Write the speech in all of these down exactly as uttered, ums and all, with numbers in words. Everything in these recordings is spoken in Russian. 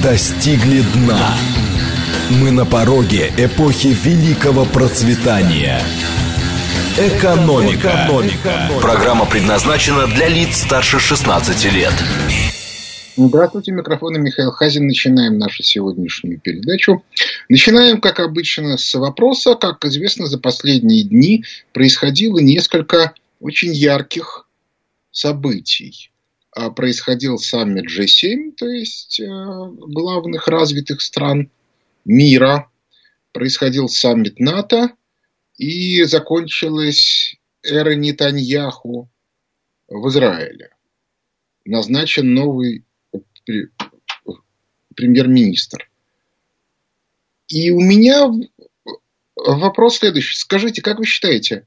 достигли дна. Мы на пороге эпохи великого процветания. Экономика. Экономика. Программа предназначена для лиц старше шестнадцати лет. Здравствуйте, микрофон Михаил Хазин. Начинаем нашу сегодняшнюю передачу. Начинаем, как обычно, с вопроса. Как известно, за последние дни происходило несколько очень ярких событий. Происходил саммит джи семь, то есть главных развитых стран мира. Происходил саммит НАТО. И закончилась эра Нетаньяху в Израиле. Назначен новый премьер-министр. И у меня вопрос следующий. Скажите, как вы считаете,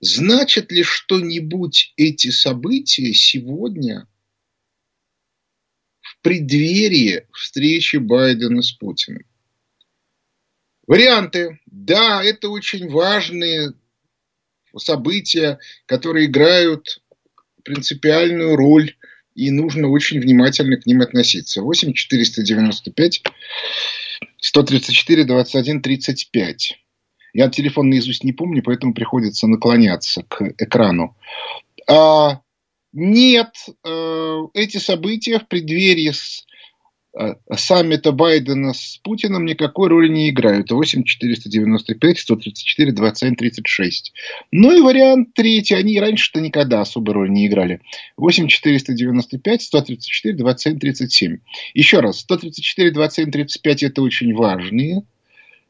значат ли что-нибудь эти события сегодня в преддверии встречи Байдена с Путиным? Варианты. Да, это очень важные события, которые играют принципиальную роль, и нужно очень внимательно к ним относиться. восемь четыреста девяносто пять сто тридцать четыре двадцать один тридцать пять. Я телефон наизусть не помню, поэтому приходится наклоняться к экрану. А, нет, эти события в преддверии с... саммита Байдена с Путиным никакой роли не играют. восемь четыреста девяносто пять сто тридцать четыре двадцать семь тридцать шесть. Ну и вариант третий. Они раньше-то никогда особой роли не играли. восемь четыреста девяносто пять сто тридцать четыре двадцать семь тридцать семь. Еще раз. сто тридцать четыре двадцать семь тридцать пять это очень важные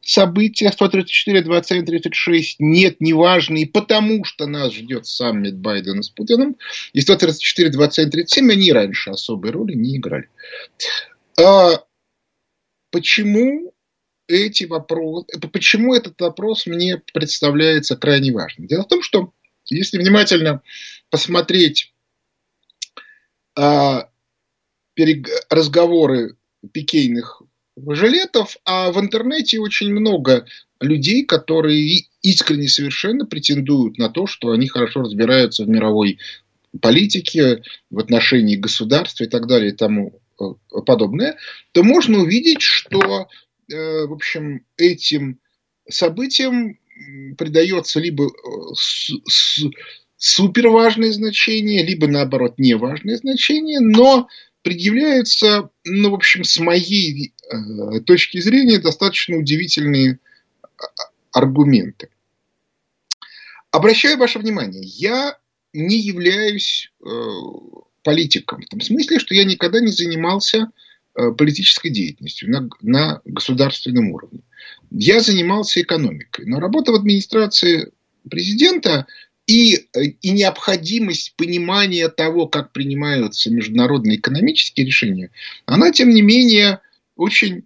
события. сто тридцать четыре двадцать семь тридцать шесть нет, не важные, потому что нас ждет саммит Байдена с Путиным. И сто тридцать четыре двадцать семь тридцать семь они раньше особой роли не играли. А почему эти вопросы, почему этот вопрос мне представляется крайне важным? Дело в том, что если внимательно посмотреть а, перег... разговоры пикейных жилетов, а в интернете очень много людей, которые искренне совершенно претендуют на то, что они хорошо разбираются в мировой политике, в отношении государства и так далее и тому подобное, то можно увидеть, что, э, в общем, этим событиям придается либо с, с, суперважное значение, либо, наоборот, неважное значение, но предъявляются, ну, в общем, с моей э, точки зрения, достаточно удивительные аргументы. Обращаю ваше внимание, я не являюсь... Э, политиком. В том смысле, что я никогда не занимался политической деятельностью на, на государственном уровне. Я занимался экономикой. Но работа в администрации президента и, и необходимость понимания того, как принимаются международные экономические решения, она, тем не менее, очень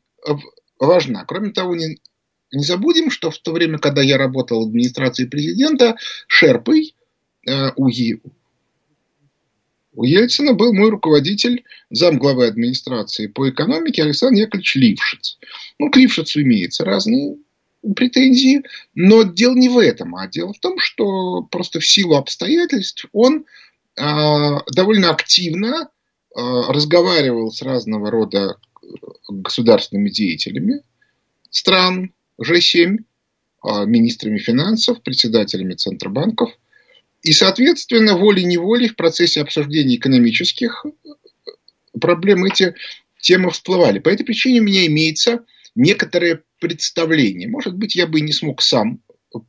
важна. Кроме того, не, не забудем, что в то время, когда я работал в администрации президента, шерпой э, у ЕУ, у Ельцина был мой руководитель, замглавы администрации по экономике Александр Яковлевич Лившиц. Ну, к Лившицу имеются разные претензии, но дело не в этом, а дело в том, что просто в силу обстоятельств он э, довольно активно э, разговаривал с разного рода государственными деятелями стран джи семь, э, министрами финансов, председателями Центробанков. И, соответственно, волей-неволей в процессе обсуждения экономических проблем эти темы всплывали. По этой причине у меня имеется некоторое представление. Может быть, я бы и не смог сам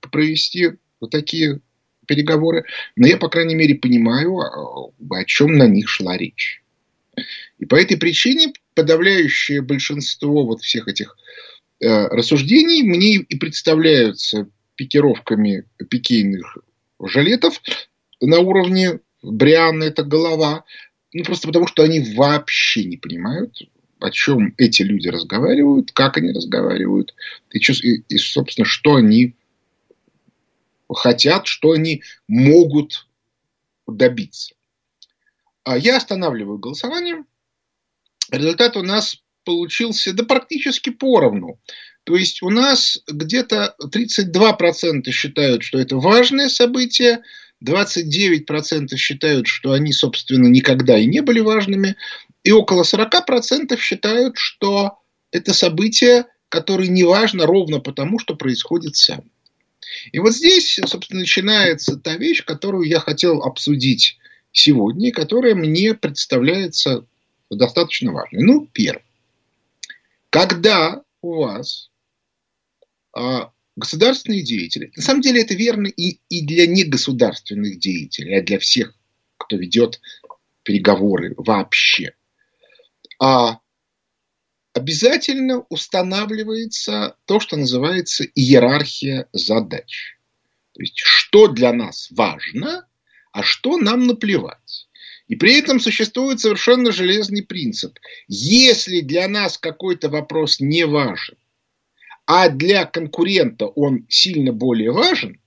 провести вот такие переговоры, но я, по крайней мере, понимаю, о чем на них шла речь. И по этой причине подавляющее большинство вот всех этих э, рассуждений мне и представляются пикировками пикейных жилетов на уровне Бриана, это голова. Ну, просто потому, что они вообще не понимают, о чем эти люди разговаривают, как они разговаривают, и, и собственно, что они хотят, что они могут добиться. А я останавливаю голосование. Результат у нас получился да, практически поровну. То есть у нас где-то тридцать два процента считают, что это важное событие, двадцать девять процентов считают, что они, собственно, никогда и не были важными, И около сорок процентов считают, что это событие, которое не важно ровно потому, что происходит сам. И вот здесь, собственно, начинается та вещь, которую я хотел обсудить сегодня, которая мне представляется достаточно важной. Ну, первое. Когда у вас а, государственные деятели, на самом деле это верно и, и для негосударственных деятелей, а для всех, кто ведет переговоры вообще, а, обязательно устанавливается то, что называется иерархия задач. То есть, что для нас важно, а что нам наплевать. И при этом существует совершенно железный принцип. Если для нас какой-то вопрос не важен, а для конкурента он сильно более важен,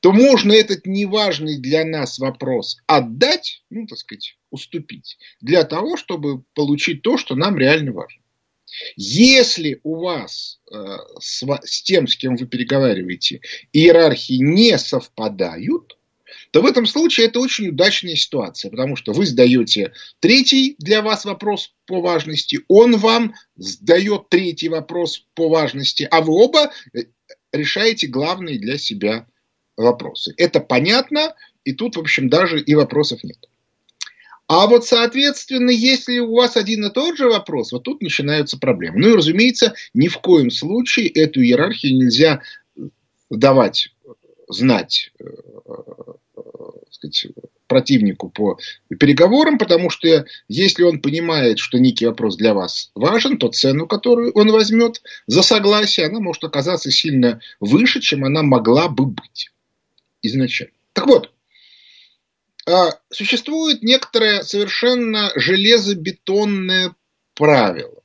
то можно этот неважный для нас вопрос отдать, ну, так сказать, уступить, для того, чтобы получить то, что нам реально важно. Если у вас э, с, с тем, с кем вы переговариваете, иерархии не совпадают, то в этом случае это очень удачная ситуация, потому что вы сдаете третий для вас вопрос по важности, он вам сдает третий вопрос по важности, а вы оба решаете главные для себя вопросы. Это понятно, и тут, в общем, даже и вопросов нет. А вот, соответственно, если у вас один и тот же вопрос, вот тут начинаются проблемы. Ну и, разумеется, ни в коем случае эту иерархию нельзя давать знать, так сказать, противнику по переговорам, потому что если он понимает, что некий вопрос для вас важен, то цену, которую он возьмет за согласие, она может оказаться сильно выше, чем она могла бы быть изначально. Так вот, существует некоторое совершенно железобетонное правило,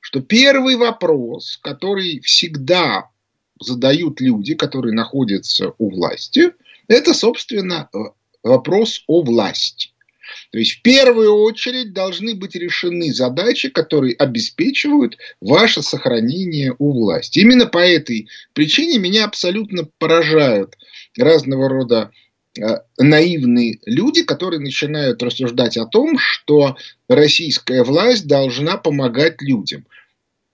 что первый вопрос, который всегда задают люди, которые находятся у власти, это, собственно, вопрос о власти. То есть, в первую очередь должны быть решены задачи, которые обеспечивают ваше сохранение у власти. Именно по этой причине меня абсолютно поражают разного рода наивные люди, которые начинают рассуждать о том, что российская власть должна помогать людям.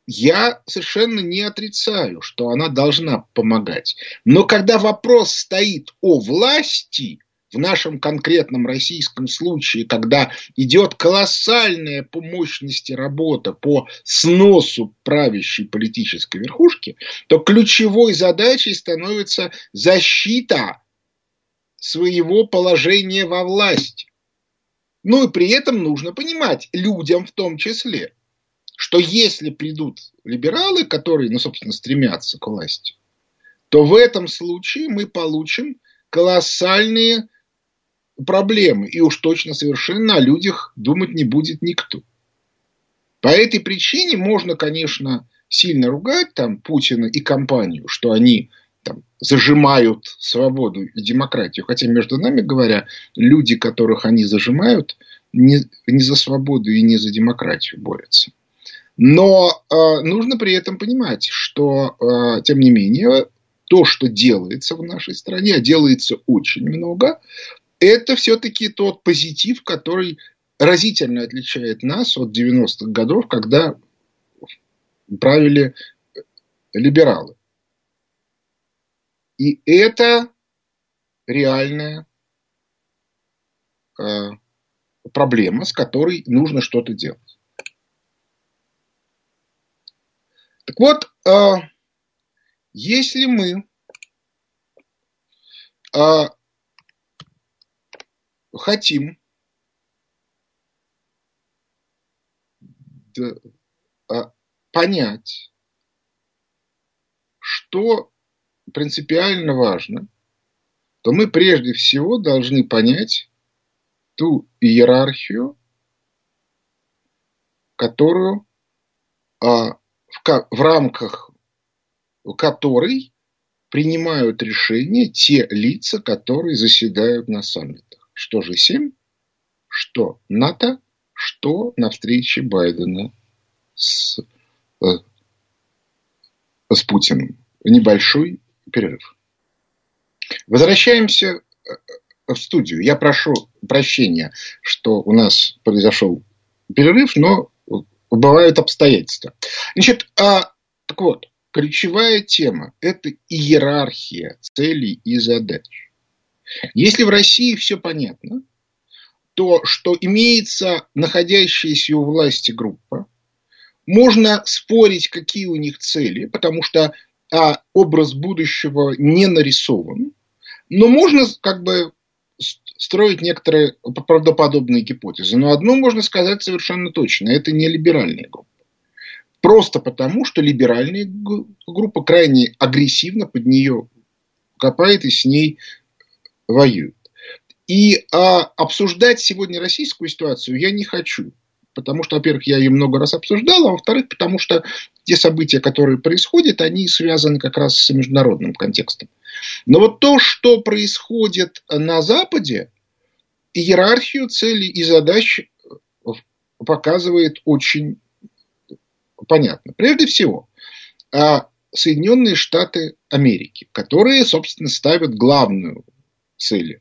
Я совершенно не отрицаю, что она должна помогать. Но когда вопрос стоит о власти, в нашем конкретном российском случае, когда идет колоссальная по мощности работа по сносу правящей политической верхушки, то ключевой задачей становится защита своего положения во власти. Ну и при этом нужно понимать, людям в том числе, что если придут либералы, которые, ну, собственно, стремятся к власти, то в этом случае мы получим колоссальные проблемы. И уж точно совершенно о людях думать не будет никто. По этой причине можно, конечно, сильно ругать там, Путина и компанию, что они там, зажимают свободу и демократию. Хотя, между нами говоря, люди, которых они зажимают, не, не за свободу и не за демократию борются. Но э, нужно при этом понимать, что, э, тем не менее, то, что делается в нашей стране, а делается очень много, это все-таки тот позитив, который разительно отличает нас от девяностых годов, когда правили либералы. И это реальная э, проблема, с которой нужно что-то делать. Так вот, э, если мы э, хотим д, э, понять, что принципиально важно, то мы прежде всего должны понять ту иерархию, которую э, в рамках которой принимают решения те лица, которые заседают на саммитах. Что джи семь, что НАТО, что на встрече Байдена с, э, с Путиным. Небольшой перерыв. Возвращаемся в студию. Я прошу прощения, что у нас произошел перерыв, но бывают обстоятельства. Значит, а, так вот, ключевая тема – это иерархия целей и задач. Если в России все понятно, то, что имеется находящаяся у власти группа, можно спорить, какие у них цели, потому что а, образ будущего не нарисован, но можно как бы строить некоторые правдоподобные гипотезы. Но одно можно сказать совершенно точно – это не либеральная группа. Просто потому, что либеральная группа крайне агрессивно под нее копает и с ней воюет. И а, обсуждать сегодня российскую ситуацию я не хочу. Потому что, во-первых, я ее много раз обсуждал, а во-вторых, потому что те события, которые происходят, они связаны как раз с международным контекстом. Но вот то, что происходит на Западе, иерархию целей и задач показывает очень понятно. Прежде всего, Соединенные Штаты Америки, которые, собственно, ставят главную цель.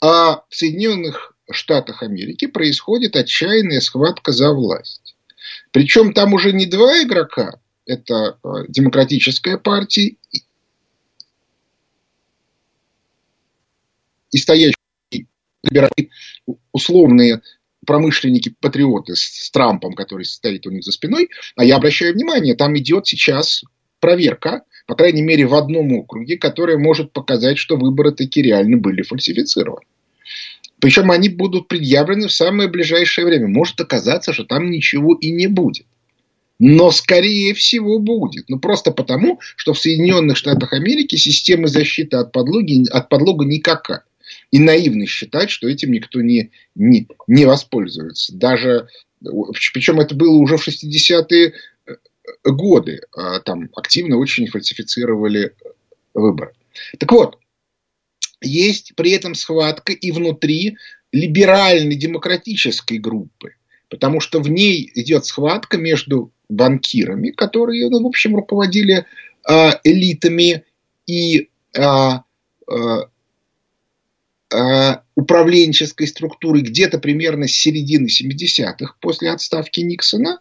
А в Соединенных Штатах Америки происходит отчаянная схватка за власть. Причем там уже не два игрока. Это Демократическая партия и стоящие либеральные условные промышленники-патриоты с Трампом, который стоит у них за спиной. А я обращаю внимание, там идет сейчас проверка, по крайней мере в одном округе, которая может показать, что выборы таки реально были фальсифицированы. Причем они будут предъявлены в самое ближайшее время. Может оказаться, что там ничего и не будет. Но, скорее всего, будет. Ну, просто потому, что в Соединенных Штатах Америки система защиты от подлоги, от подлога никакая. И наивно считать, что этим никто не, не, не воспользуется. Даже, причем это было уже в шестидесятые годы. Там активно очень фальсифицировали выборы. Так вот. Есть при этом схватка и внутри либеральной демократической группы. Потому что в ней идет схватка между банкирами, которые, ну, в общем, руководили э, элитами и э, э, э, управленческой структурой где-то примерно с середины семидесятых, после отставки Никсона.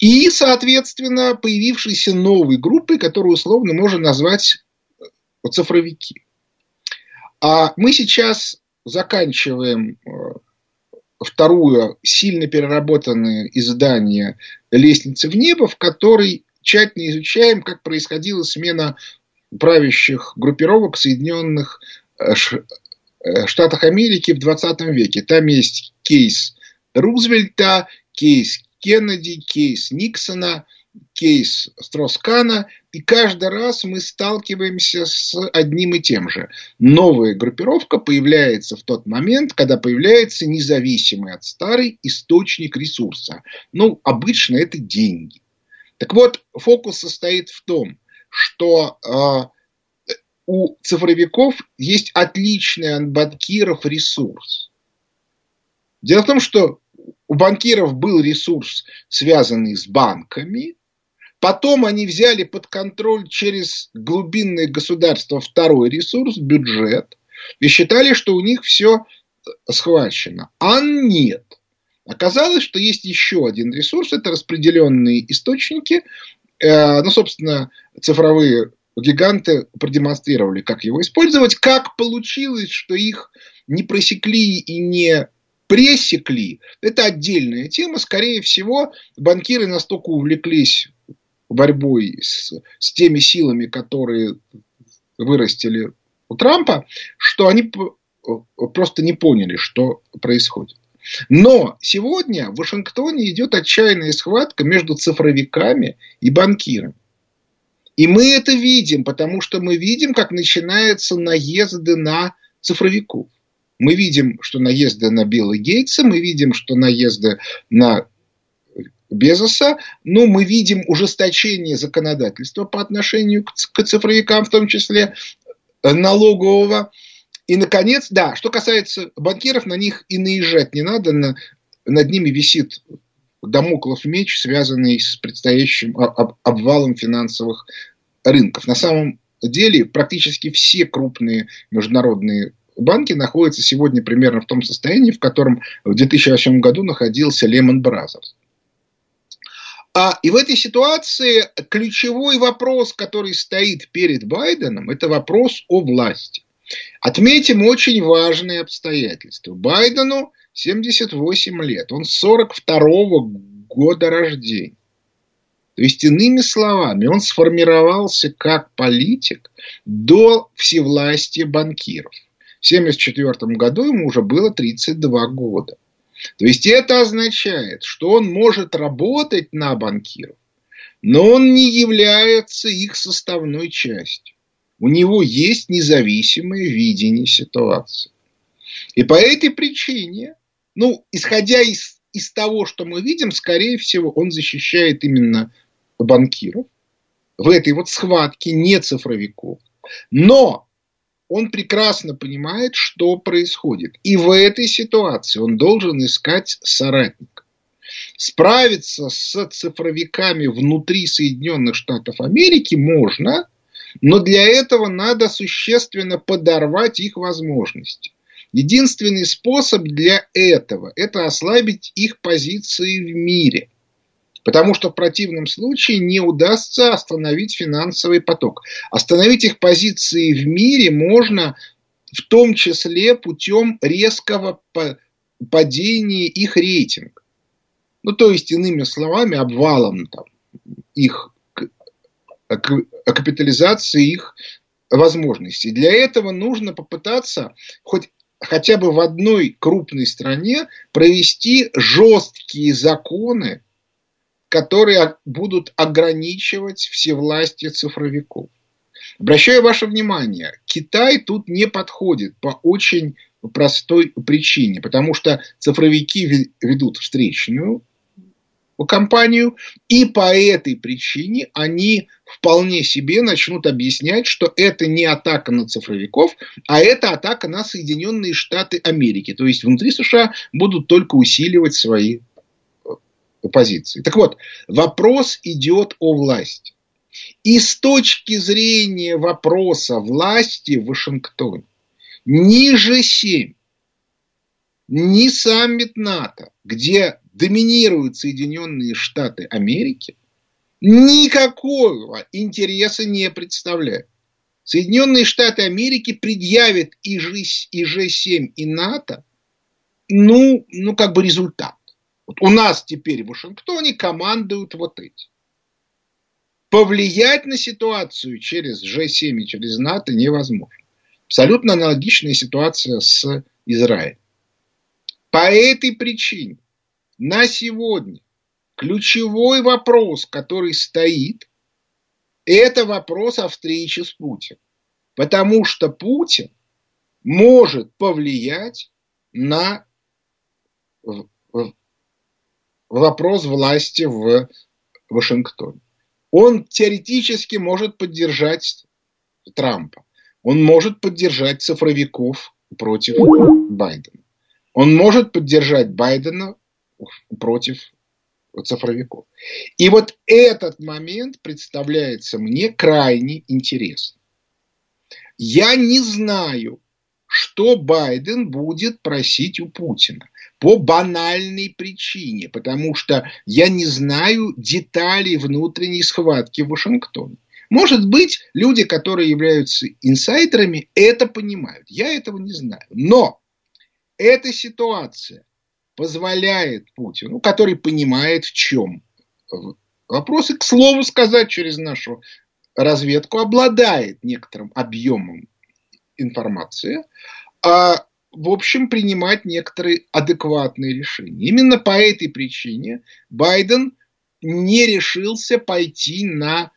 И, соответственно, появившейся новой группой, которую условно можно назвать цифровики. А мы сейчас заканчиваем вторую сильно переработанное издание «Лестницы в небо», в которой тщательно изучаем, как происходила смена правящих группировок в Соединенных Штатах Америки в двадцатом веке. Там есть кейс Рузвельта, кейс Кеннеди, кейс Никсона, кейс Строс-Кана, и каждый раз мы сталкиваемся с одним и тем же. Новая группировка появляется в тот момент, когда появляется независимый от старой источник ресурса. Ну, обычно это деньги. Так вот, фокус состоит в том, что э, у цифровиков есть отличный от банкиров ресурс. Дело в том, что у банкиров был ресурс, связанный с банками. Потом они взяли под контроль через глубинное государство второй ресурс, бюджет, и считали, что у них все схвачено. А нет. Оказалось, что есть еще один ресурс, это распределенные источники. Ну, собственно, цифровые гиганты продемонстрировали, как его использовать. Как получилось, что их не просекли и не пресекли, это отдельная тема. Скорее всего, банкиры настолько увлеклись борьбой с, с теми силами, которые вырастили у Трампа, что они просто не поняли, что происходит. Но сегодня в Вашингтоне идет отчаянная схватка между цифровиками и банкирами. И мы это видим, потому что мы видим, как начинаются наезды на цифровиков. Мы видим, что наезды на Билла Гейтса, мы видим, что наезды на Безоса, ну, мы видим ужесточение законодательства по отношению к цифровикам, в том числе налогового. И, наконец, да, что касается банкиров, на них и наезжать не надо, на, над ними висит дамоклов меч, связанный с предстоящим обвалом финансовых рынков. На самом деле, практически все крупные международные банки находятся сегодня примерно в том состоянии, в котором в две тысячи восьмом году находился Lehman Brothers. А, и в этой ситуации ключевой вопрос, который стоит перед Байденом, это вопрос о власти. Отметим очень важные обстоятельства. Байдену семьдесят восемь лет, он сорок второго года рождения. То есть, иными словами, он сформировался как политик до всевластия банкиров. В семьдесят четвёртом году ему уже было тридцать два года. То есть, это означает, что он может работать на банкиров, но он не является их составной частью. У него есть независимое видение ситуации. И по этой причине, ну, исходя из, из того, что мы видим, скорее всего, он защищает именно банкиров в этой вот схватке не цифровиков, но он прекрасно понимает, что происходит, и в этой ситуации он должен искать соратника. Справиться с цифровиками внутри Соединенных Штатов Америки можно, но для этого надо существенно подорвать их возможности. Единственный способ для этого – это ослабить их позиции в мире. Потому что в противном случае не удастся остановить финансовый поток. Остановить их позиции в мире можно в том числе путем резкого падения их рейтинга. Ну, то есть, иными словами, обвалом там, их капитализации, их возможностей. Для этого нужно попытаться хоть хотя бы в одной крупной стране провести жесткие законы, которые будут ограничивать всевластие цифровиков. Обращаю ваше внимание, Китай тут не подходит по очень простой причине, потому что цифровики ведут встречную компанию, и по этой причине они вполне себе начнут объяснять, что это не атака на цифровиков, а это атака на Соединенные Штаты Америки. То есть, внутри США будут только усиливать свои позиции. Так вот, вопрос идет о власти. И с точки зрения вопроса власти в Вашингтоне, ни джи семь, ни саммит НАТО, где доминируют Соединенные Штаты Америки, никакого интереса не представляют. Соединенные Штаты Америки предъявят и джи семь, и НАТО, ну, ну как бы результат. Вот у нас теперь в Вашингтоне командуют вот эти. Повлиять на ситуацию через джи семь и через НАТО невозможно. Абсолютно аналогичная ситуация с Израилем. По этой причине на сегодня ключевой вопрос, который стоит, это вопрос о встрече с Путиным. Потому что Путин может повлиять на вопрос власти в Вашингтоне. Он теоретически может поддержать Трампа. Он может поддержать цифровиков против Байдена. Он может поддержать Байдена против цифровиков. И вот этот момент представляется мне крайне интересным. Я не знаю, что Байден будет просить у Путина. По банальной причине, потому что я не знаю деталей внутренней схватки в Вашингтоне. Может быть, люди, которые являются инсайдерами, это понимают. Я этого не знаю. Но эта ситуация позволяет Путину, который понимает, в чем вопрос, и, к слову сказать, через нашу разведку обладает некоторым объемом информации, а в общем, принимать некоторые адекватные решения. Именно по этой причине Байден не решился пойти на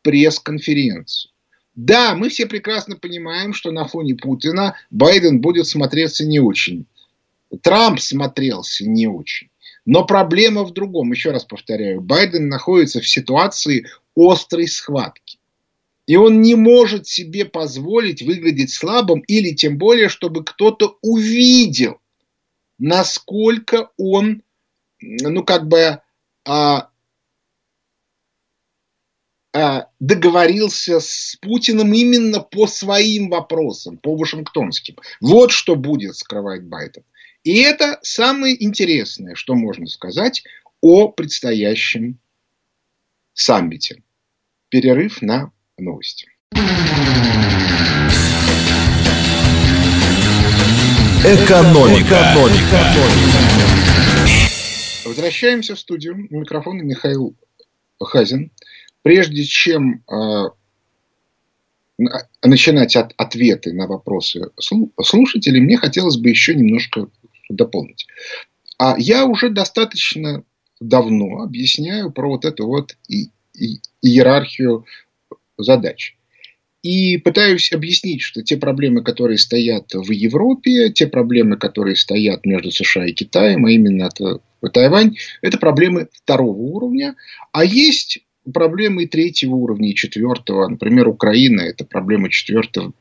пресс-конференцию. Да, мы все прекрасно понимаем, что на фоне Путина Байден будет смотреться не очень. Трамп смотрелся не очень. Но проблема в другом. Еще раз повторяю, Байден находится в ситуации острой схватки. И он не может себе позволить выглядеть слабым, или тем более, чтобы кто-то увидел, насколько он, ну, как бы, а, договорился с Путиным именно по своим вопросам, по вашингтонским. Вот что будет скрывать Байден. И это самое интересное, что можно сказать о предстоящем саммите. Перерыв на новости. Экономика. Экономика. Возвращаемся в студию. У микрофона Михаил Хазин. Прежде чем э, начинать от ответы на вопросы слушателей, мне хотелось бы еще немножко дополнить. А я уже достаточно давно объясняю про вот эту вот и, и, иерархию задач. И пытаюсь объяснить, что те проблемы, которые стоят в Европе, те проблемы, которые стоят между США и Китаем, а именно Тайвань, это проблемы второго уровня. А есть проблемы и третьего уровня, и четвертого. Например, Украина – это проблема четвертого,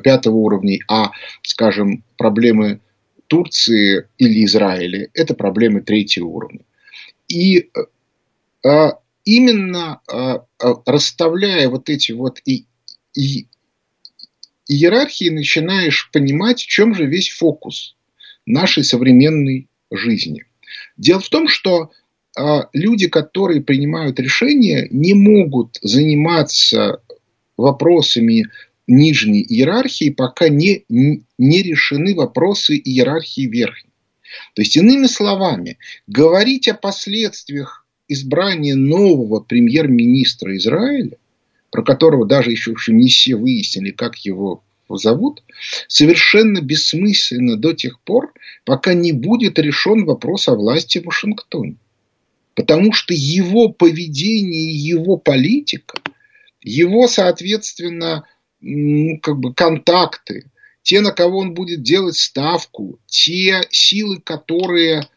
пятого уровней. А, скажем, проблемы Турции или Израиля – это проблемы третьего уровня. И а, именно а, расставляя вот эти вот и, и, иерархии, начинаешь понимать, в чем же весь фокус нашей современной жизни. Дело в том, что люди, которые принимают решения, не могут заниматься вопросами нижней иерархии, пока не, не решены вопросы иерархии верхней. То есть, иными словами, говорить о последствиях избрания нового премьер-министра Израиля, про которого даже еще не все выяснили, как его зовут, совершенно бессмысленно до тех пор, пока не будет решен вопрос о власти в Вашингтоне. Потому что его поведение, его политика, его, соответственно, ну, как бы контакты, те, на кого он будет делать ставку, те силы, которые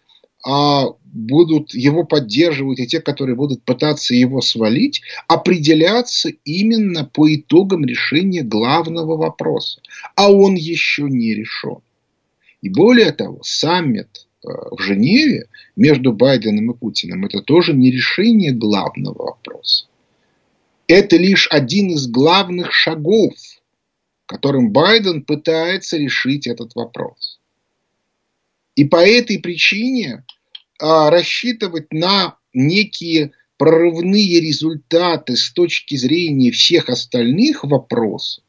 а, будут его поддерживать, и те, которые будут пытаться его свалить, определятся именно по итогам решения главного вопроса. А он еще не решен. И более того, саммит в Женеве между Байденом и Путиным — это тоже не решение главного вопроса. Это лишь один из главных шагов, которым Байден пытается решить этот вопрос. И по этой причине а, рассчитывать на некие прорывные результаты с точки зрения всех остальных вопросов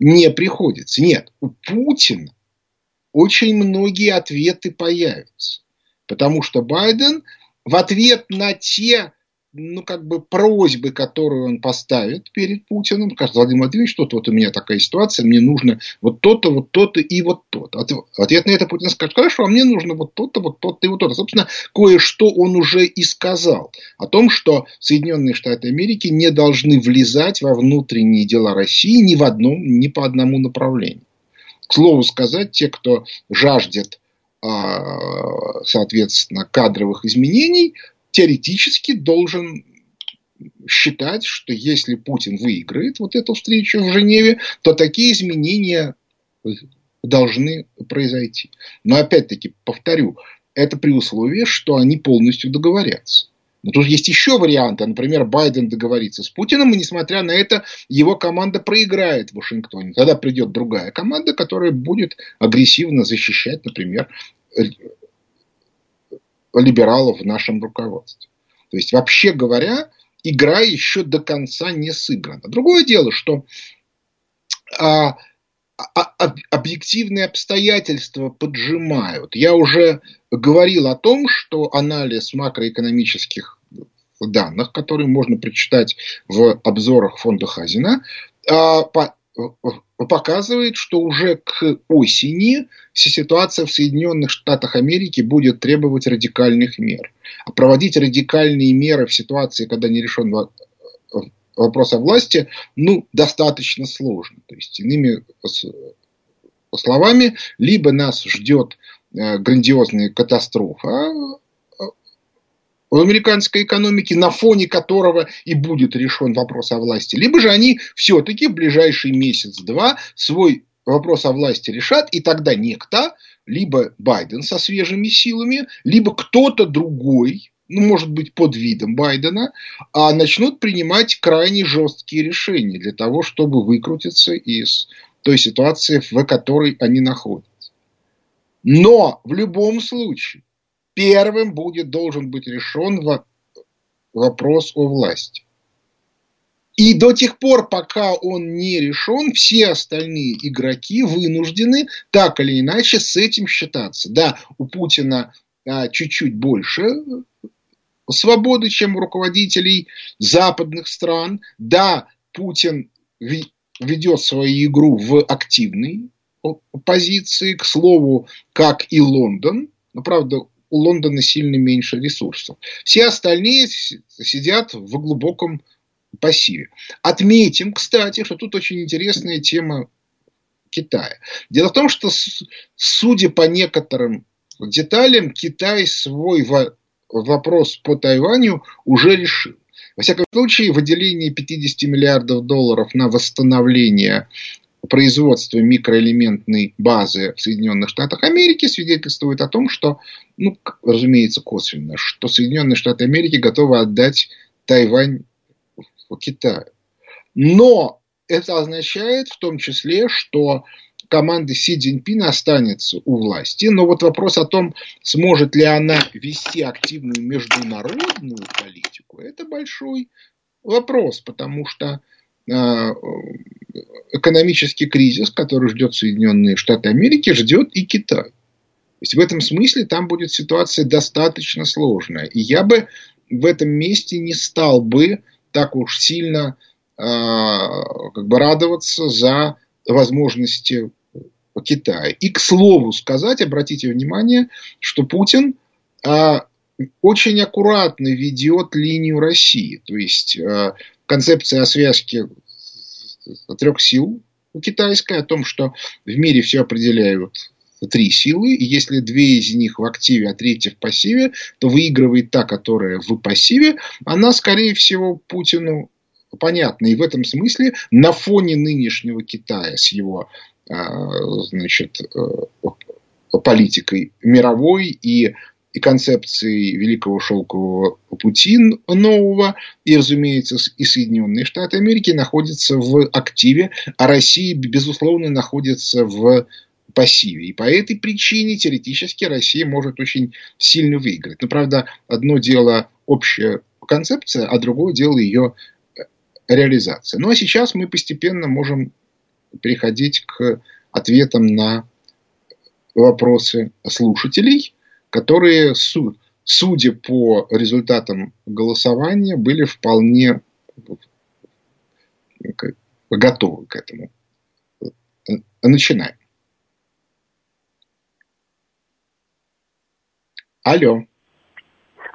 не приходится. Нет, у Путина очень многие ответы появятся. Потому что Байден в ответ на те, ну, как бы, просьбы, которые он поставит перед Путиным, скажет: Владимир Владимирович, что-то вот у меня такая ситуация, мне нужно вот то-то, вот то-то и вот то-то. Ответ на это Путин скажет: хорошо, а мне нужно вот то-то, вот то-то и вот то-то. Собственно, кое-что он уже и сказал о том, что Соединенные Штаты Америки не должны влезать во внутренние дела России ни в одном, ни по одному направлению. К слову сказать, те, кто жаждет, соответственно, кадровых изменений, теоретически должен считать, что если Путин выиграет вот эту встречу в Женеве, то такие изменения должны произойти. Но опять-таки, повторю, это при условии, что они полностью договорятся. Но тут есть еще варианты. Например, Байден договорится с Путиным, и, несмотря на это, его команда проиграет в Вашингтоне. Тогда придет другая команда, которая будет агрессивно защищать, например, либералов в нашем руководстве. То есть, вообще говоря, игра еще до конца не сыграна. Другое дело, что а, а, объективные обстоятельства поджимают. Я уже говорил о том, что анализ макроэкономических данных, которые можно прочитать в обзорах фонда Хазина, показывает, что уже к осени ситуация в Соединенных Штатах Америки будет требовать радикальных мер. А проводить радикальные меры в ситуации, когда не решен вопрос о власти, ну, достаточно сложно. То есть, иными словами, либо нас ждет грандиозная катастрофа в американской экономике, на фоне которого и будет решен вопрос о власти. Либо же они все-таки в ближайший месяц-два свой вопрос о власти решат, и тогда некто, либо Байден со свежими силами, либо кто-то другой, ну, может быть, под видом Байдена, а начнут принимать крайне жесткие решения для того, чтобы выкрутиться из той ситуации, в которой они находятся. Но в любом случае первым будет, должен быть решен вопрос о власти. И до тех пор, пока он не решен, все остальные игроки вынуждены так или иначе с этим считаться. Да, у Путина а, чуть-чуть больше свободы, чем у руководителей западных стран. Да, Путин ведет свою игру в активной позиции, к слову, как и Лондон. Но, правда, у Лондона сильно меньше ресурсов. Все остальные сидят в глубоком пассиве. Отметим, кстати, что тут очень интересная тема Китая. Дело в том, что, судя по некоторым деталям, Китай свой вопрос по Тайваню уже решил. Во всяком случае, выделение пятьдесят миллиардов долларов на восстановление производства микроэлементной базы в Соединенных Штатах Америки свидетельствует о том, что, ну, разумеется, косвенно, что Соединенные Штаты Америки готовы отдать Тайвань Китаю. Но это означает в том числе, что команда Си Цзиньпина останется у власти. Но вот вопрос о том, сможет ли она вести активную международную политику, это большой вопрос, потому что экономический кризис, который ждет Соединенные Штаты Америки, ждет и Китай. То есть в этом смысле там будет ситуация достаточно сложная. И я бы в этом месте не стал бы так уж сильно э, как бы радоваться за возможности Китая. И, к слову сказать, обратите внимание, что Путин э, очень аккуратно ведет линию России. То есть, э, концепция о связке трех сил у китайской, о том, что в мире все определяют три силы, и если две из них в активе, а третья в пассиве, то выигрывает та, которая в пассиве, она, скорее всего, Путину понятна. И в этом смысле на фоне нынешнего Китая с его, значит, политикой мировой и, и концепцией Великого Шелкового пути нового, и, разумеется, и Соединенные Штаты Америки находятся в активе, а Россия, безусловно, находится в пассиве. И по этой причине теоретически Россия может очень сильно выиграть. Но, правда, одно дело общая концепция, а другое дело ее реализация. Ну, а сейчас мы постепенно можем переходить к ответам на вопросы слушателей, которые, судя по результатам голосования, были вполне готовы к этому. Начинаем. Алло.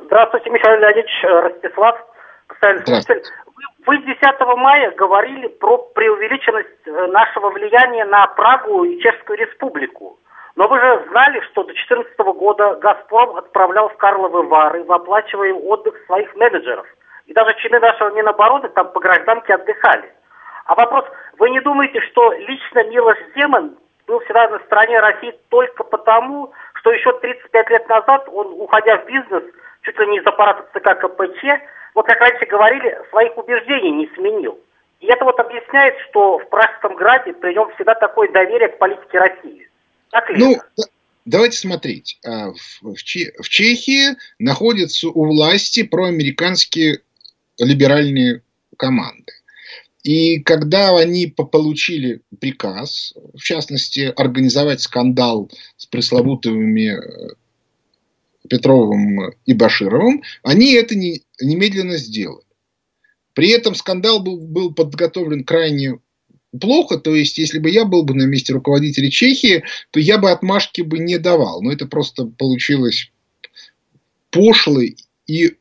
Здравствуйте, Михаил Леонидович, Ростислав. Здравствуйте. Вы, вы десятого мая говорили про преувеличенность нашего влияния на Прагу и Чешскую Республику. Но вы же знали, что до две тысячи четырнадцатого года «Газпром» отправлял в Карловы Вары в оплачиваемый отдых своих менеджеров. И даже чины нашего Минобороны там по гражданке отдыхали. А вопрос, вы не думаете, что лично Милош Земан был всегда на стороне России только потому, что еще тридцать пять лет назад он, уходя в бизнес, чуть ли не из аппарата ЦК КПЧ, вот как раньше говорили, своих убеждений не сменил. И это вот объясняет, что в Пражском граде при нем всегда такое доверие к политике России. Так ли? Ну, это? Давайте смотреть. В Чехии находятся у власти проамериканские либеральные команды. И когда они получили приказ, в частности, организовать скандал с пресловутыми Петровым и Башировым, они это не, немедленно сделали. При этом скандал был, был подготовлен крайне плохо. То есть, если бы я был бы на месте руководителя Чехии, то я бы отмашки бы не давал. Но это просто получилось пошло и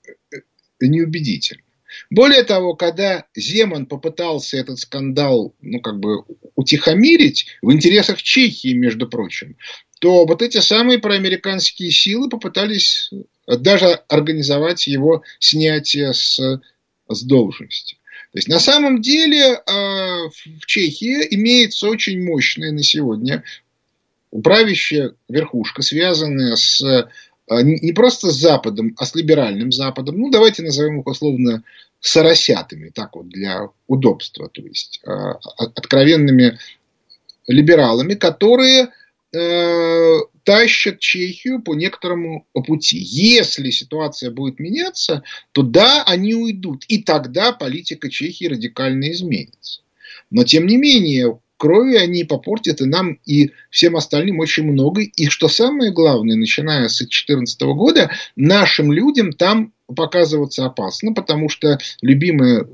неубедительно. Более того, когда Земан попытался этот скандал, ну, как бы утихомирить в интересах Чехии, между прочим, то вот эти самые проамериканские силы попытались даже организовать его снятие с, с должности. То есть, на самом деле, э, в Чехии имеется очень мощная на сегодня правящая верхушка, связанная с не просто с Западом, а с либеральным Западом, ну, давайте назовем их условно соросятами, так вот, для удобства, то есть откровенными либералами, которые э, тащат Чехию по некоторому пути. Если ситуация будет меняться, то да, они уйдут, и тогда политика Чехии радикально изменится. Но, тем не менее, крови они попортят и нам, и всем остальным очень много. И что самое главное, начиная с две тысячи четырнадцатого года, нашим людям там показываться опасно, потому что любимое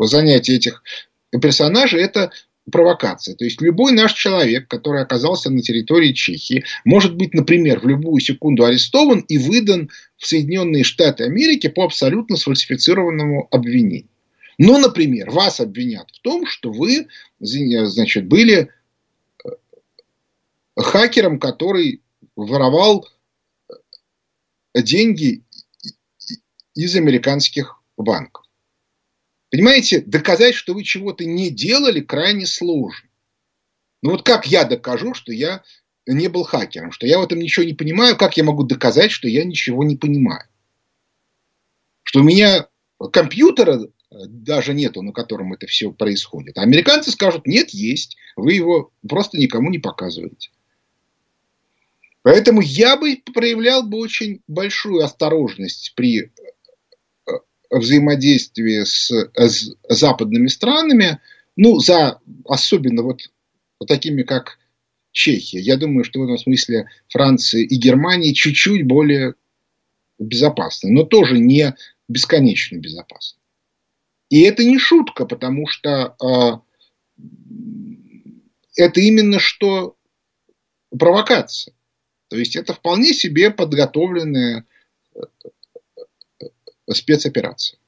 занятие этих персонажей – это провокация. То есть, любой наш человек, который оказался на территории Чехии, может быть, например, в любую секунду арестован и выдан в Соединенные Штаты Америки по абсолютно сфальсифицированному обвинению. Ну, например, вас обвинят в том, что вы, значит, были хакером, который воровал деньги из американских банков. Понимаете, доказать, что вы чего-то не делали, крайне сложно. Ну, вот как я докажу, что я не был хакером, что я в этом ничего не понимаю, как я могу доказать, что я ничего не понимаю? Что у меня компьютера даже нету, на котором это все происходит. А американцы скажут: нет, есть. Вы его просто никому не показываете. Поэтому я бы проявлял бы очень большую осторожность при взаимодействии с, с западными странами. Ну, за, особенно вот, вот такими, как Чехия. Я думаю, что в этом смысле Франция и Германия чуть-чуть более безопасны. Но тоже не бесконечно безопасны. И это не шутка, потому что э, это именно что провокация. То есть, это вполне себе подготовленная спецоперация.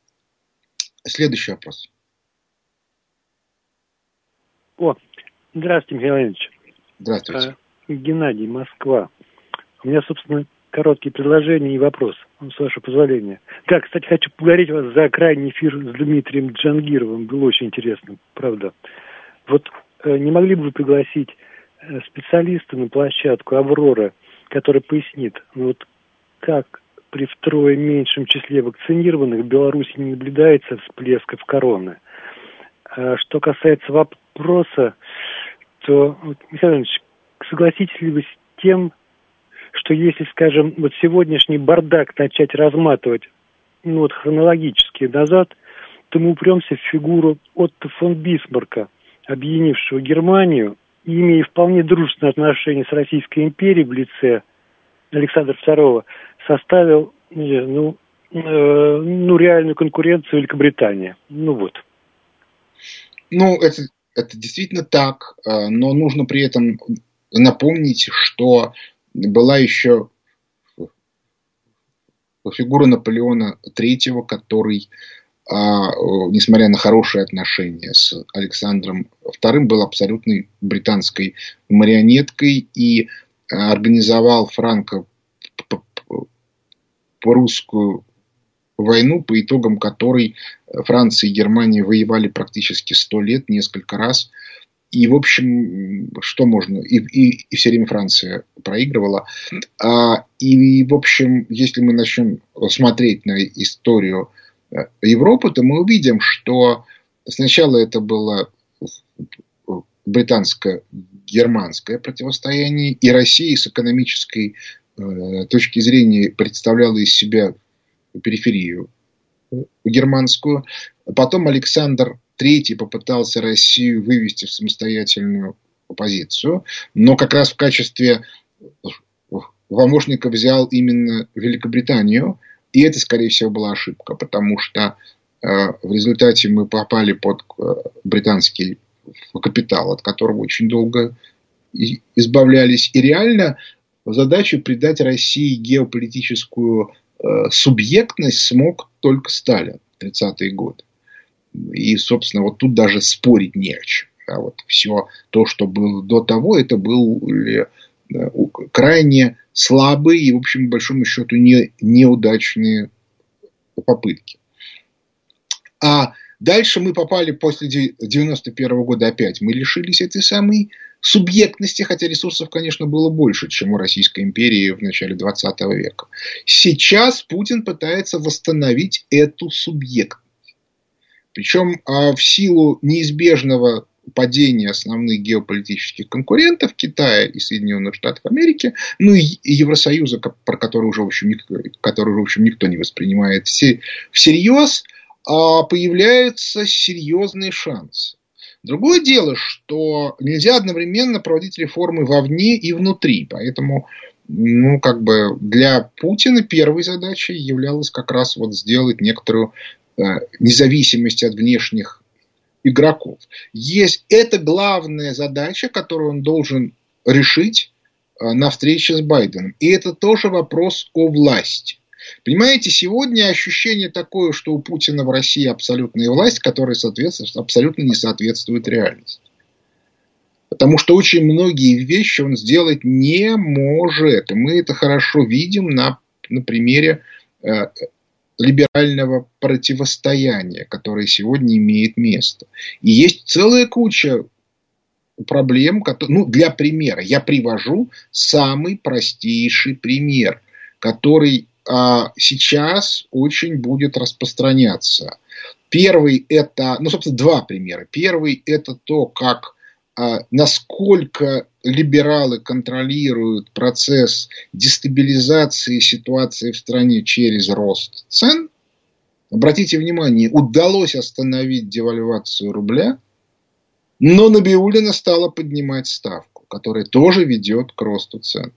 Следующий вопрос. О, здравствуйте, Михаил Ильич. Здравствуйте. Геннадий, Москва. У меня, собственно, короткие предложения и вопрос, с вашего позволения. Да, кстати, хочу поговорить вас за крайний эфир с Дмитрием Джангировым. Было очень интересно, правда. Вот не могли бы вы пригласить специалиста на площадку «Аврора», который пояснит, ну вот как при втрое меньшем числе вакцинированных в Беларуси не наблюдается всплесков короны. Что касается вопроса, то, вот, Михаил Иванович, согласитесь ли вы с тем, что если, скажем, вот сегодняшний бардак начать разматывать, ну вот хронологически назад, то мы упремся в фигуру Отто фон Бисмарка, объединившего Германию, и имея вполне дружественные отношения с Российской империей в лице Александра второго, составил ну, э, ну реальную конкуренцию Великобритании. Ну вот. Ну, это, это действительно так, но нужно при этом напомнить, что была еще фигура Наполеона третьего, который, несмотря на хорошие отношения с Александром вторым, был абсолютной британской марионеткой и организовал франко-прусскую войну, по итогам которой Франция и Германия воевали практически сто лет, несколько раз. И, в общем, что можно? И, и, и все время Франция проигрывала. А, и, в общем, если мы начнем смотреть на историю Европы, то мы увидим, что сначала это было британско-германское противостояние, и Россия с экономической э, точки зрения представляла из себя периферию германскую. Потом Александр Третий попытался Россию вывести в самостоятельную оппозицию, но как раз в качестве помощника взял именно Великобританию. И это, скорее всего, была ошибка, потому что э, в результате мы попали под британский капитал, от которого очень долго избавлялись. И реально задачу придать России геополитическую э, субъектность смог только Сталин в тридцатые годы. И, собственно, вот тут даже спорить не о чем. А вот все то, что было до того, это были крайне слабые и, в общем, по большому счету, не, неудачные попытки. А дальше мы попали после девяносто первого года опять. Мы лишились этой самой субъектности, хотя ресурсов, конечно, было больше, чем у Российской империи в начале двадцатого века. Сейчас Путин пытается восстановить эту субъектность. Причем в силу неизбежного падения основных геополитических конкурентов Китая и Соединенных Штатов Америки, ну и Евросоюза, про который уже, в общем, никто, который уже, в общем, никто не воспринимает всерьез, появляются серьезные шансы. Другое дело, что нельзя одновременно проводить реформы вовне и внутри. Поэтому, ну, как бы для Путина первой задачей являлось как раз вот сделать некоторую независимость от внешних игроков. Есть, это главная задача, которую он должен решить на встрече с Байденом. И это тоже вопрос о власти. Понимаете, сегодня ощущение такое, что у Путина в России абсолютная власть, которая соответствует, абсолютно не соответствует реальности. Потому что очень многие вещи он сделать не может. И мы это хорошо видим на, на примере э, либерального противостояния, которое сегодня имеет место. И есть целая куча проблем, которые, ну, для примера. Я привожу самый простейший пример, который сейчас очень будет распространяться. Первый это, ну, собственно, два примера. Первый это то, как, насколько либералы контролируют процесс дестабилизации ситуации в стране через рост цен. Обратите внимание, удалось остановить девальвацию рубля, но Набиулина стала поднимать ставку, которая тоже ведет к росту цен.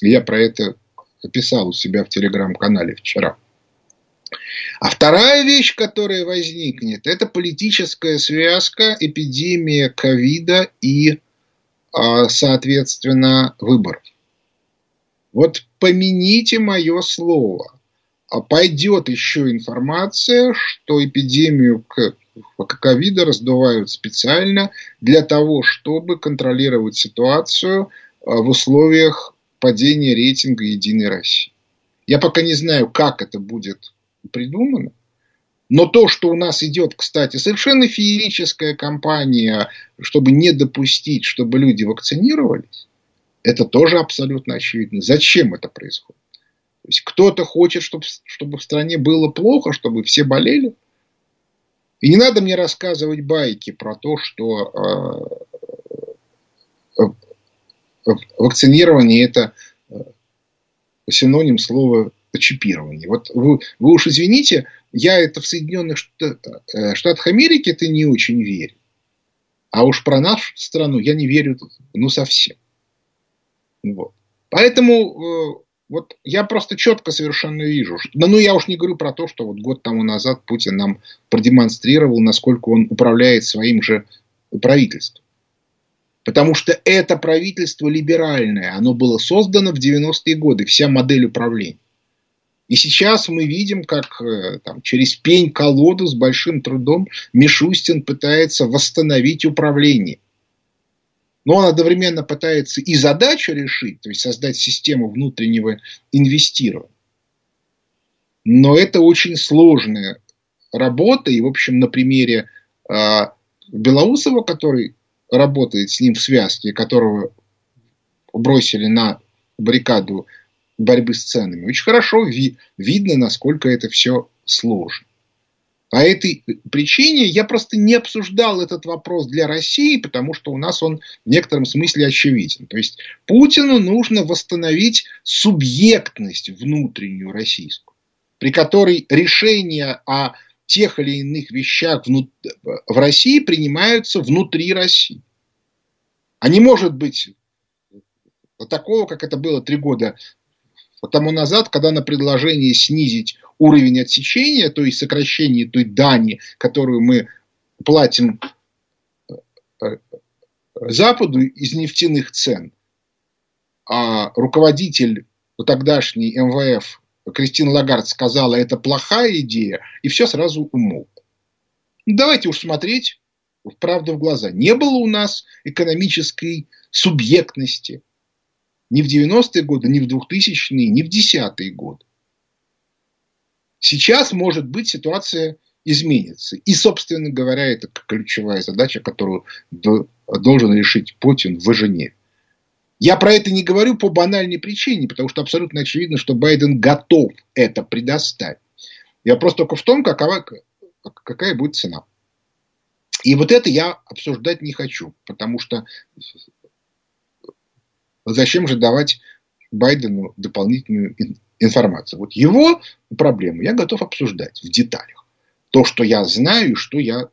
Я про это писал у себя в телеграм-канале вчера. А вторая вещь, которая возникнет, это политическая связка, эпидемия ковида и, соответственно, выборов. Вот помяните мое слово. Пойдет еще информация, что эпидемию ковида раздувают специально для того, чтобы контролировать ситуацию в условиях падение рейтинга «Единой России». Я пока не знаю, как это будет придумано. Но то, что у нас идет, кстати, совершенно феерическая кампания, чтобы не допустить, чтобы люди вакцинировались, это тоже абсолютно очевидно. Зачем это происходит? То есть кто-то хочет, чтобы, чтобы в стране было плохо, чтобы все болели. И не надо мне рассказывать байки про то, что Э, вакцинирование – это синоним слова чипирование. Вот вы, вы уж извините, я это в Соединенных Штатах Америки это не очень верю. А уж про нашу страну я не верю ну совсем. Вот. Поэтому вот я просто четко совершенно вижу. Что, ну я уж не говорю про то, что вот год тому назад Путин нам продемонстрировал, насколько он управляет своим же правительством. Потому что это правительство либеральное, оно было создано в девяностые годы, вся модель управления. И сейчас мы видим, как там, через пень-колоду с большим трудом Мишустин пытается восстановить управление. Но он одновременно пытается и задачу решить, то есть создать систему внутреннего инвестирования. Но это очень сложная работа. И, в общем, на примере э, Белоусова, который работает с ним в связке, которого бросили на баррикаду борьбы с ценами. Очень хорошо ви- видно, насколько это все сложно. По этой причине я просто не обсуждал этот вопрос для России, потому что у нас он в некотором смысле очевиден. То есть Путину нужно восстановить субъектность внутреннюю российскую, при которой решение о тех или иных вещах в России принимаются внутри России. А не может быть такого, как это было три года тому назад, когда на предложение снизить уровень отсечения, то есть сокращение той дани, которую мы платим Западу из нефтяных цен, а руководитель тогдашней эм вэ эф Кристина Лагард сказала, это плохая идея, и все сразу умолкло. Давайте уж смотреть правду в глаза. Не было у нас экономической субъектности ни в девяностые годы, ни в двухтысячные, ни в десятые годы. Сейчас, может быть, ситуация изменится. И, собственно говоря, это ключевая задача, которую должен решить Путин в Женеве. Я про это не говорю по банальной причине, потому что абсолютно очевидно, что Байден готов это предоставить. Я просто только в том, какова, какая будет цена. И вот это я обсуждать не хочу, потому что зачем же давать Байдену дополнительную информацию. Вот его проблему я готов обсуждать в деталях. То, что я знаю и что я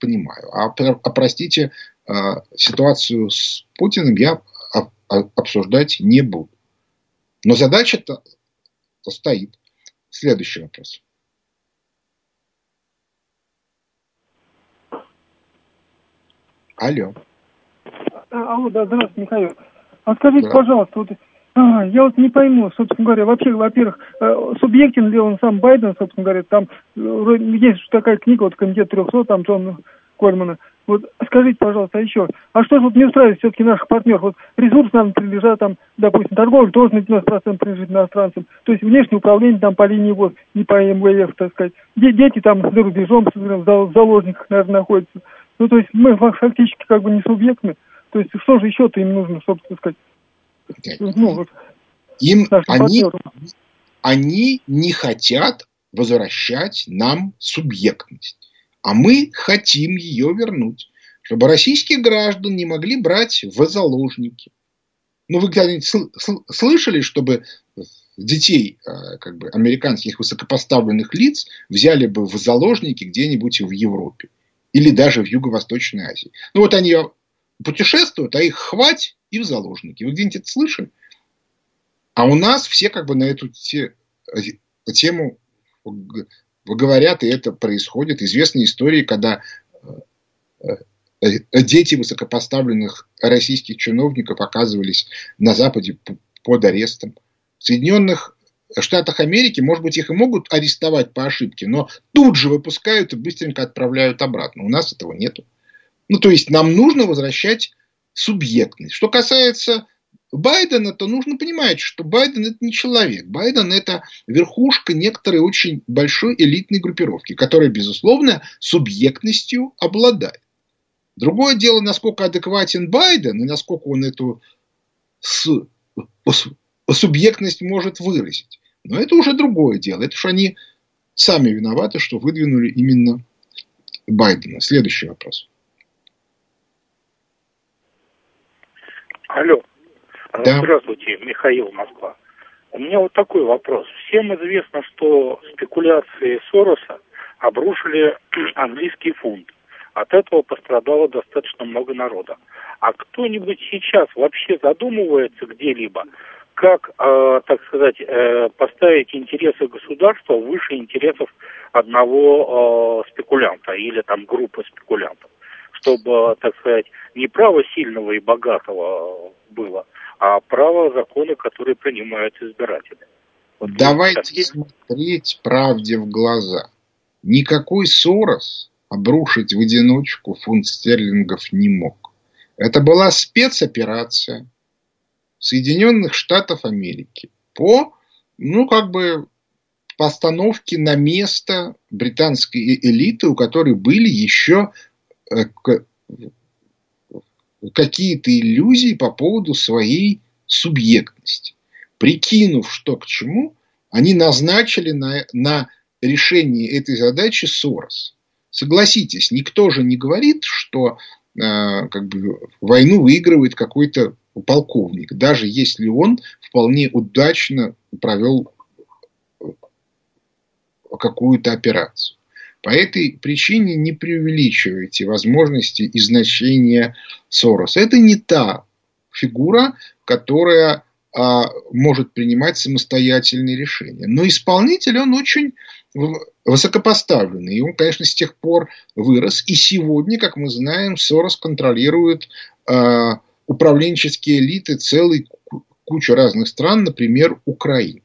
понимаю. А, а простите, ситуацию с Путиным я обсуждать не буду. Но задача-то стоит. Следующий вопрос. Алло. Алло, да, здравствуйте, Михаил. А скажите, да. пожалуйста, вот, а, я вот не пойму, собственно говоря, вообще, во-первых, субъектен ли он сам Байден, собственно говоря, там есть такая книга, вот «Комитет трехсот», там Джона Кольмана. Вот скажите, пожалуйста, еще, а что же вот не устраивает все-таки наших партнеров? Вот ресурсы нам принадлежат, там, допустим, торговля должна девяносто процентов принадлежать иностранцам. То есть внешнее управление там по линии ВОЗ, не по эм вэ эф, так сказать. Дети там за рубежом, в заложниках, наверное, находятся. Ну, то есть мы фактически как бы не субъектны. То есть что же еще-то им нужно, собственно сказать? Ну, вот, им, они, они не хотят возвращать нам субъектность. А мы хотим ее вернуть, чтобы российские граждане не могли брать в заложники. Ну, вы когда-нибудь слышали, чтобы детей как бы, американских высокопоставленных лиц взяли бы в заложники где-нибудь в Европе или даже в Юго-Восточной Азии? Ну, вот они путешествуют, а их хвать и в заложники. Вы где-нибудь это слышали? А у нас все как бы на эту те, тему... говорят, и это происходит. Известные истории, когда дети высокопоставленных российских чиновников оказывались на Западе под арестом. В Соединенных Штатах Америки, может быть, их и могут арестовать по ошибке, но тут же выпускают и быстренько отправляют обратно. У нас этого нету. Ну, то есть, нам нужно возвращать субъектность. Что касается Байдена, то нужно понимать, что Байден это не человек. Байден это верхушка некоторой очень большой элитной группировки, которая, безусловно, субъектностью обладает. Другое дело, насколько адекватен Байден и насколько он эту субъектность может выразить. Но это уже другое дело. Это уж они сами виноваты, что выдвинули именно Байдена. Следующий вопрос. Алло. Да. Здравствуйте, Михаил, Москва. У меня вот такой вопрос. Всем известно, что спекуляции Сороса обрушили английский фунт. От этого пострадало достаточно много народа. А кто-нибудь сейчас вообще задумывается где-либо, как, э, так сказать, э, поставить интересы государства выше интересов одного э, спекулянта или там группы спекулянтов, чтобы, так сказать, не право сильного и богатого было, а право закона, которые принимают избиратели. Вот давайте такие... смотреть правде в глаза. Никакой Сорос обрушить в одиночку фунт стерлингов не мог. Это была спецоперация Соединенных Штатов Америки по, ну, как бы, постановке на место британской элиты, у которой были еще... какие-то иллюзии по поводу своей субъектности. Прикинув, что к чему, они назначили на, на решение этой задачи Сорос. Согласитесь, никто же не говорит, что э, как бы войну выигрывает какой-то полковник, даже если он вполне удачно провел какую-то операцию. По этой причине не преувеличивайте возможности и значения Сороса. Это не та фигура, которая а, может принимать самостоятельные решения. Но исполнитель, он очень высокопоставленный. И он, конечно, с тех пор вырос. И сегодня, как мы знаем, Сорос контролирует а, управленческие элиты целой кучи разных стран, например, Украины.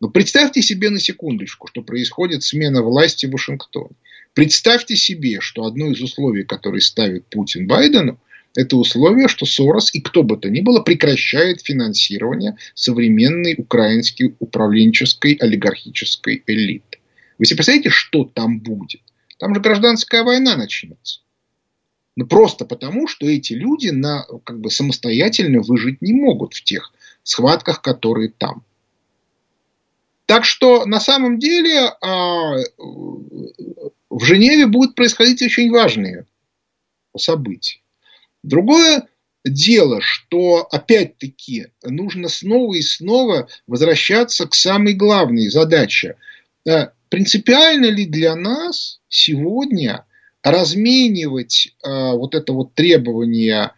Но представьте себе на секундочку, что происходит смена власти в Вашингтоне. Представьте себе, что одно из условий, которые ставит Путин Байдену, это условие, что Сорос и кто бы то ни было прекращает финансирование современной украинской управленческой олигархической элиты. Вы себе представляете, что там будет? Там же гражданская война начнется. Ну, просто потому, что эти люди на, как бы, самостоятельно выжить не могут в тех схватках, которые там. Так что на самом деле а, в Женеве будут происходить очень важные события. Другое дело, что опять-таки нужно снова и снова возвращаться к самой главной задаче. А, принципиально ли для нас сегодня разменивать а, вот это вот требование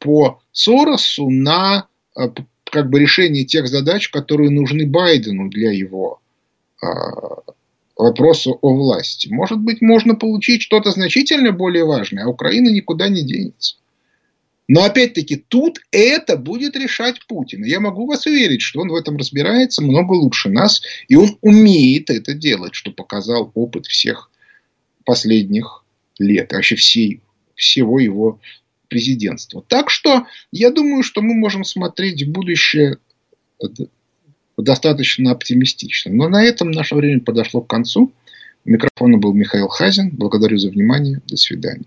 по Соросу на а, как бы решение тех задач, которые нужны Байдену для его а, вопроса о власти? Может быть, можно получить что-то значительно более важное, а Украина никуда не денется. Но опять-таки тут это будет решать Путин. Я могу вас уверить, что он в этом разбирается много лучше нас, и он умеет это делать, что показал опыт всех последних лет, вообще всей, всего его президентства. Так что я думаю, что мы можем смотреть в будущее достаточно оптимистично. Но на этом наше время подошло к концу. У микрофона был Михаил Хазин. Благодарю за внимание. До свидания.